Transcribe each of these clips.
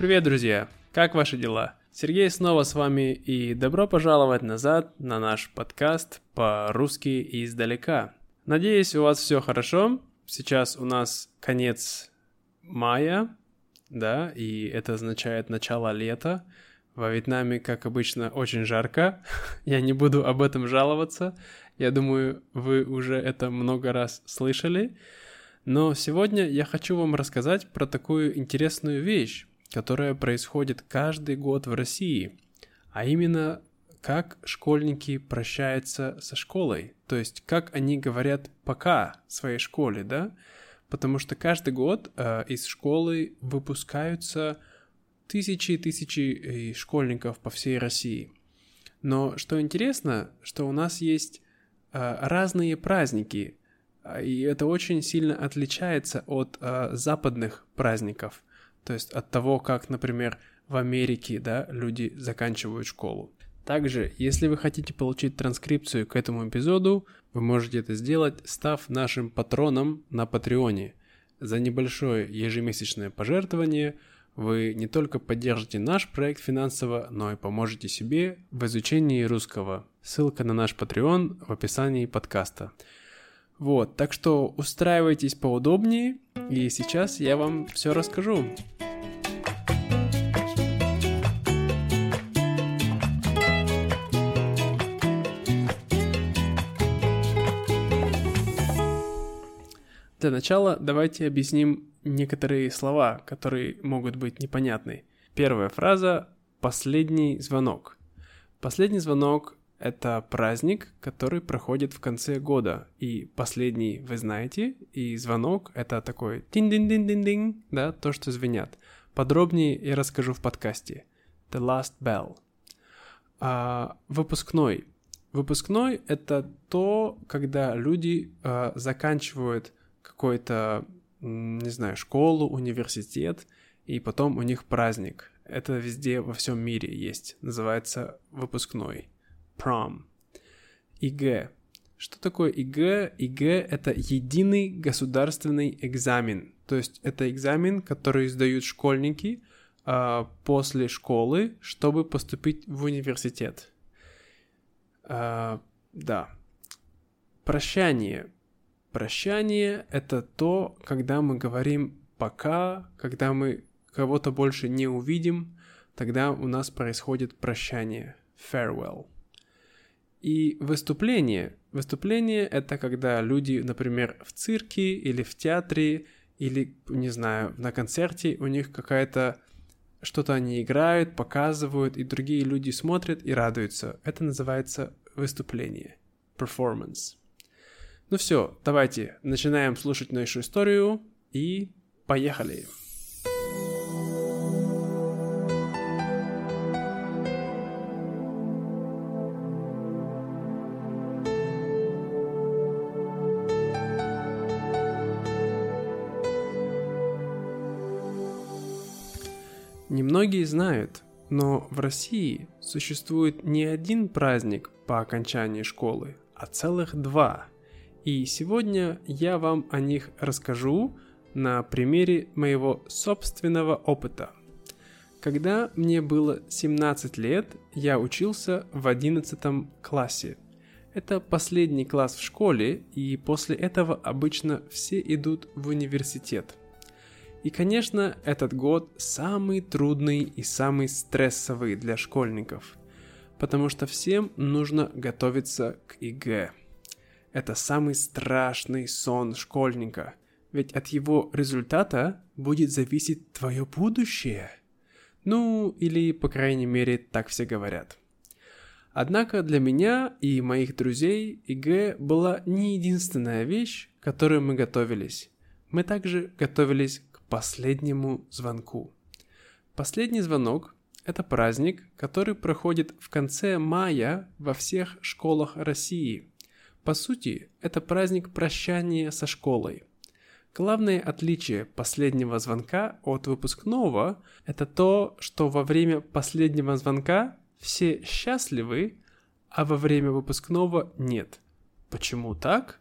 Привет, друзья! Как ваши дела? Сергей снова с вами, и добро пожаловать назад на наш подкаст по-русски издалека. Надеюсь, у вас все хорошо. Сейчас у нас конец мая, да, и это означает начало лета. Во Вьетнаме, как обычно, очень жарко. Я не буду об этом жаловаться. Я думаю, вы уже это много раз слышали. Но сегодня я хочу вам рассказать про такую интересную вещь, которая происходит каждый год в России, а именно, как школьники прощаются со школой, то есть как они говорят «пока» в своей школе, да? Потому что каждый год из школы выпускаются тысячи и тысячи школьников по всей России. Но что интересно, что у нас есть разные праздники, и это очень сильно отличается от западных праздников. То есть от того, как, например, в Америке, да, люди заканчивают школу. Также, если вы хотите получить транскрипцию к этому эпизоду, вы можете это сделать, став нашим патроном на Патреоне. За небольшое ежемесячное пожертвование вы не только поддержите наш проект финансово, но и поможете себе в изучении русского. Ссылка на наш Patreon в описании подкаста. Вот, так что устраивайтесь поудобнее, и сейчас я вам все расскажу. Для начала давайте объясним некоторые слова, которые могут быть непонятны. Первая фраза – «последний звонок». Последний звонок – это праздник, который проходит в конце года. И последний вы знаете, и звонок — это такой тинь-динь-динь-динь-динь, да, то, что звенят. Подробнее я расскажу в подкасте. The last bell. Выпускной. Выпускной — это то, когда люди заканчивают какой-то, не знаю, школу, университет, и потом у них праздник. Это везде во всем мире есть. Называется выпускной. Prom. ЕГЭ. Что такое ЕГЭ? ЕГЭ – это единый государственный экзамен. То есть это экзамен, который сдают школьники после школы, чтобы поступить в университет. Да. Прощание. Прощание – это то, когда мы говорим «пока», когда мы кого-то больше не увидим, тогда у нас происходит прощание. Farewell. И выступление. Выступление — это когда люди, например, в цирке или в театре, или, не знаю, на концерте у них какая-то... Что-то они играют, показывают, и другие люди смотрят и радуются. Это называется выступление. Performance. Ну все, давайте начинаем слушать нашу историю, и поехали! Немногие знают, но в России существует не один праздник по окончании школы, а целых два. И сегодня я вам о них расскажу на примере моего собственного опыта. Когда мне было 17 лет, я учился в 11 классе. Это последний класс в школе, и после этого обычно все идут в университет. И, конечно, этот год самый трудный и самый стрессовый для школьников, потому что всем нужно готовиться к ЕГЭ. Это самый страшный сон школьника, ведь от его результата будет зависеть твое будущее. Ну, или, по крайней мере, так все говорят. Однако для меня и моих друзей ЕГЭ была не единственная вещь, к которой мы готовились. Мы также готовились последнему звонку. Последний звонок – это праздник, который проходит в конце мая во всех школах России. По сути, это праздник прощания со школой. Главное отличие последнего звонка от выпускного – это то, что во время последнего звонка все счастливы, а во время выпускного нет. Почему так?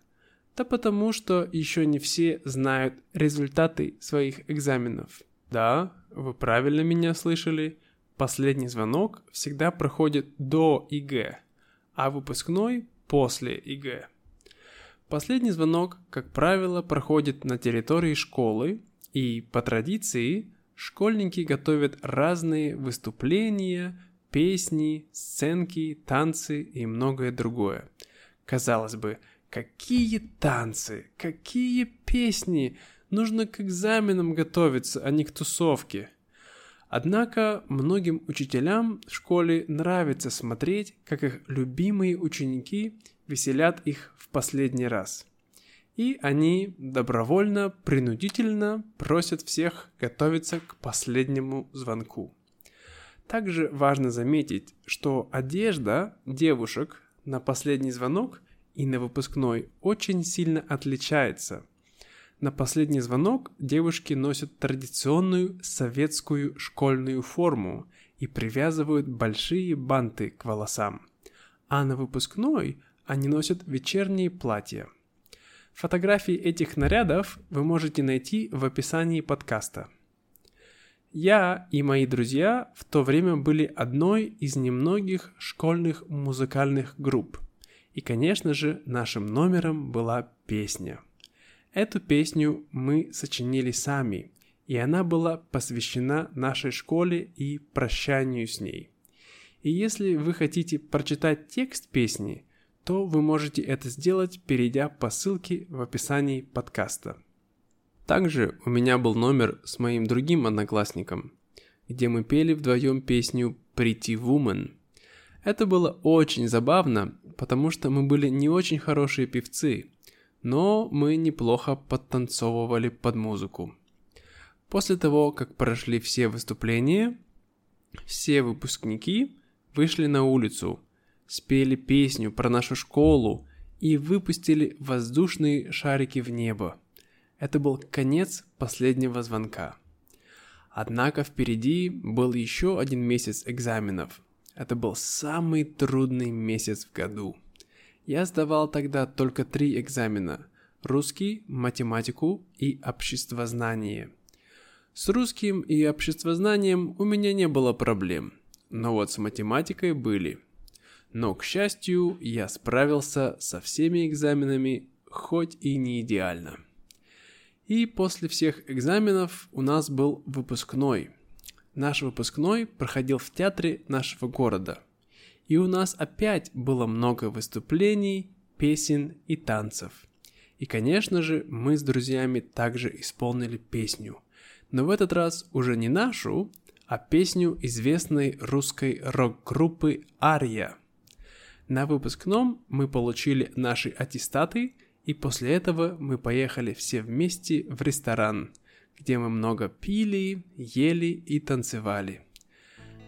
Да потому что еще не все знают результаты своих экзаменов. Да, вы правильно меня слышали. Последний звонок всегда проходит до ЕГЭ, а выпускной после ЕГЭ. Последний звонок, как правило, проходит на территории школы, и по традиции школьники готовят разные выступления, песни, сценки, танцы и многое другое. Казалось бы, какие танцы, какие песни, нужно к экзаменам готовиться, а не к тусовке. Однако многим учителям в школе нравится смотреть, как их любимые ученики веселят их в последний раз. И они добровольно, принудительно просят всех готовиться к последнему звонку. Также важно заметить, что одежда девушек на последний звонок и на выпускной очень сильно отличается. На последний звонок девушки носят традиционную советскую школьную форму и привязывают большие банты к волосам. А на выпускной они носят вечерние платья. Фотографии этих нарядов вы можете найти в описании подкаста. Я и мои друзья в то время были одной из немногих школьных музыкальных групп. И, конечно же, нашим номером была песня. Эту песню мы сочинили сами, и она была посвящена нашей школе и прощанию с ней. И если вы хотите прочитать текст песни, то вы можете это сделать, перейдя по ссылке в описании подкаста. Также у меня был номер с моим другим одноклассником, где мы пели вдвоем песню «Pretty Woman». Это было очень забавно, потому что мы были не очень хорошие певцы, но мы неплохо подтанцовывали под музыку. После того, как прошли все выступления, все выпускники вышли на улицу, спели песню про нашу школу и выпустили воздушные шарики в небо. Это был конец последнего звонка. Однако впереди был еще один месяц экзаменов. Это был самый трудный месяц в году. Я сдавал тогда только 3 экзамена – русский, математику и обществознание. С русским и обществознанием у меня не было проблем, но вот с математикой были. Но, к счастью, я справился со всеми экзаменами, хоть и не идеально. И после всех экзаменов у нас был выпускной. Наш выпускной проходил в театре нашего города. И у нас опять было много выступлений, песен и танцев. И, конечно же, мы с друзьями также исполнили песню. Но в этот раз уже не нашу, а песню известной русской рок-группы «Ария». На выпускном мы получили наши аттестаты, и после этого мы поехали все вместе в ресторан, где мы много пили, ели и танцевали.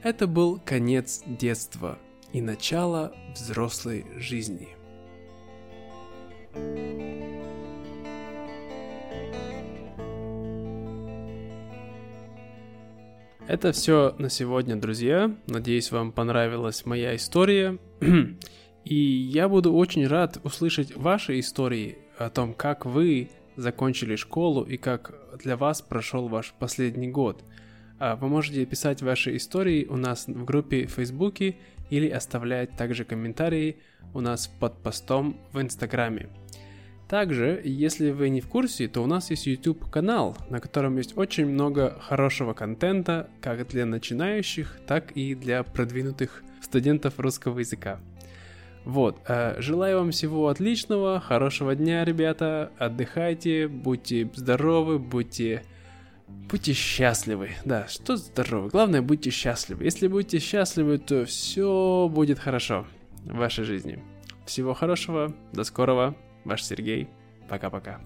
Это был конец детства и начало взрослой жизни. Это все на сегодня, друзья. Надеюсь, вам понравилась моя история. И я буду очень рад услышать ваши истории о том, как вы закончили школу и как для вас прошел ваш последний год. Вы можете писать ваши истории у нас в группе в Фейсбуке или оставлять также комментарии у нас под постом в Инстаграме. Также, если вы не в курсе, то у нас есть YouTube-канал, на котором есть очень много хорошего контента, как для начинающих, так и для продвинутых студентов русского языка. Вот, желаю вам всего отличного, хорошего дня, ребята, отдыхайте, будьте здоровы, будьте счастливы. Да, что здоровы, главное, будьте счастливы. Если будете счастливы, то все будет хорошо в вашей жизни. Всего хорошего, до скорого. Ваш Сергей. Пока-пока.